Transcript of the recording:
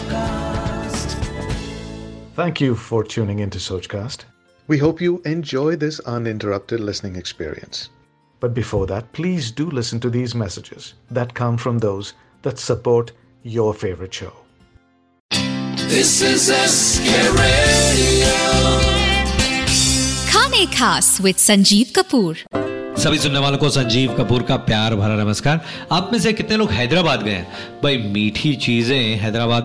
SochCast. Thank you for tuning into SochCast. We hope you enjoy this uninterrupted listening experience. But before that, please do listen to these messages that come from those that support your favorite show. This is SK Radio. Khaane Khaas with Sanjeev Kapoor. सभी सुनने वालों को संजीव कपूर का प्यार भरा नमस्कार। आप में से कितने लोग हैदराबाद गए हैं? भाई मीठी चीजें हैदराबाद।